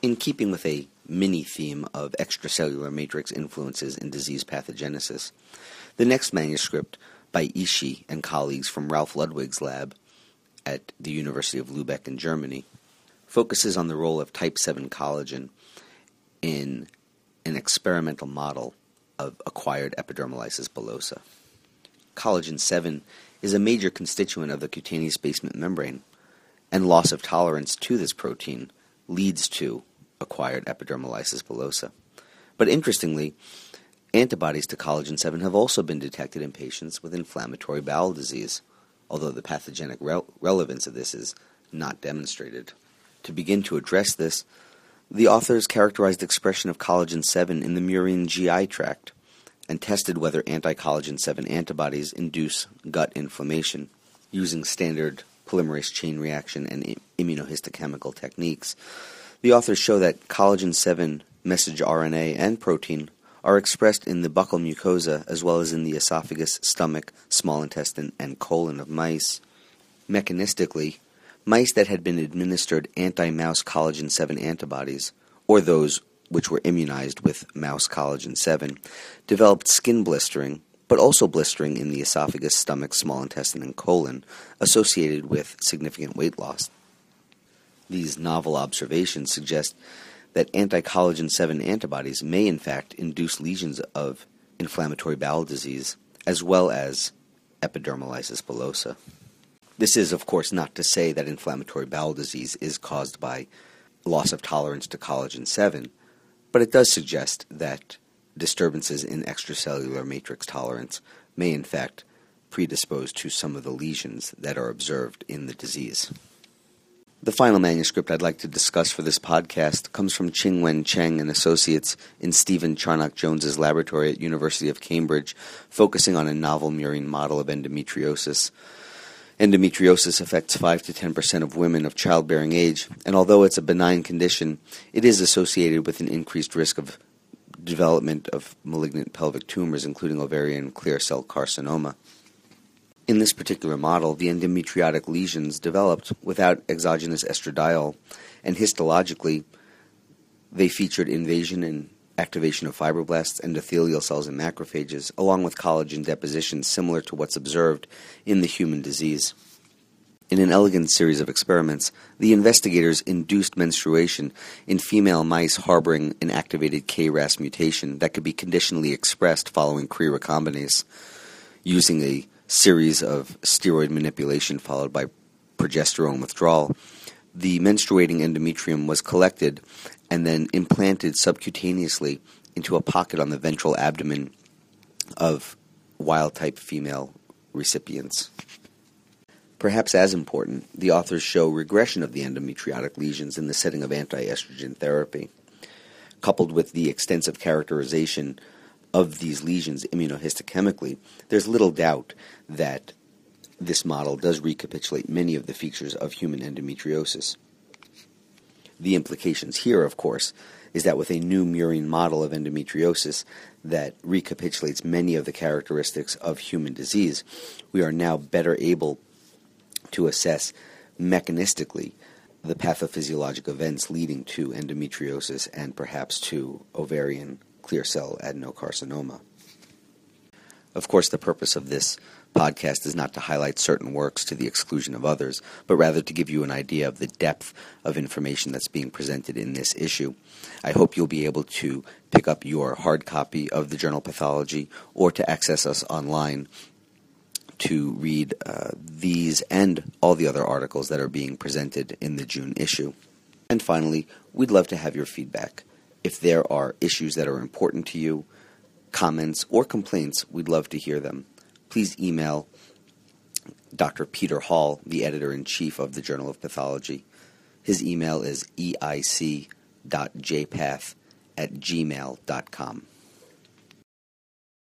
In keeping with a mini-theme of extracellular matrix influences in disease pathogenesis, the next manuscript by Ishii and colleagues from Ralph Ludwig's lab at the University of Lubeck in Germany focuses on the role of type 7 collagen in an experimental model of acquired epidermolysis bullosa. Collagen 7 is a major constituent of the cutaneous basement membrane, and loss of tolerance to this protein leads to acquired epidermolysis bullosa. But interestingly, antibodies to collagen 7 have also been detected in patients with inflammatory bowel disease, although the pathogenic relevance of this is not demonstrated. To begin to address this, the authors characterized expression of collagen 7 in the murine GI tract and tested whether anti-collagen 7 antibodies induce gut inflammation using standard polymerase chain reaction and immunohistochemical techniques. The authors show that collagen 7 message RNA and protein are expressed in the buccal mucosa as well as in the esophagus, stomach, small intestine, and colon of mice. Mechanistically, mice that had been administered anti-mouse collagen 7 antibodies, or those which were immunized with mouse collagen 7, developed skin blistering, but also blistering in the esophagus, stomach, small intestine, and colon, associated with significant weight loss. These novel observations suggest that anti-collagen 7 antibodies may in fact induce lesions of inflammatory bowel disease as well as epidermolysis bullosa. This is, of course, not to say that inflammatory bowel disease is caused by loss of tolerance to collagen 7, but it does suggest that disturbances in extracellular matrix tolerance may in fact predispose to some of the lesions that are observed in the disease. The final manuscript I'd like to discuss for this podcast comes from Qingwen Cheng and associates in Stephen Charnock-Jones' laboratory at University of Cambridge, focusing on a novel murine model of endometriosis. Endometriosis affects 5 to 10% of women of childbearing age, and although it's a benign condition, it is associated with an increased risk of development of malignant pelvic tumors, including ovarian clear cell carcinoma. In this particular model, the endometriotic lesions developed without exogenous estradiol, and histologically, they featured invasion and activation of fibroblasts, endothelial cells, and macrophages, along with collagen deposition similar to what's observed in the human disease. In an elegant series of experiments, the investigators induced menstruation in female mice harboring an activated KRAS mutation that could be conditionally expressed following Cre recombinase using a series of steroid manipulation followed by progesterone withdrawal. The menstruating endometrium was collected and then implanted subcutaneously into a pocket on the ventral abdomen of wild-type female recipients. Perhaps as important, the authors show regression of the endometriotic lesions in the setting of anti-estrogen therapy, coupled with the extensive characterization of these lesions immunohistochemically. There's little doubt that this model does recapitulate many of the features of human endometriosis. The implications here, of course, is that with a new murine model of endometriosis that recapitulates many of the characteristics of human disease, we are now better able to assess mechanistically the pathophysiologic events leading to endometriosis and perhaps to ovarian clear cell adenocarcinoma. Of course, the purpose of this podcast is not to highlight certain works to the exclusion of others, but rather to give you an idea of the depth of information that's being presented in this issue. I hope you'll be able to pick up your hard copy of the Journal of Pathology or to access us online to read these and all the other articles that are being presented in the June issue. And finally, we'd love to have your feedback. If there are issues that are important to you, comments, or complaints, we'd love to hear them. Please email Dr. Peter Hall, the editor-in-chief of the Journal of Pathology. His email is eic.jpath@gmail.com.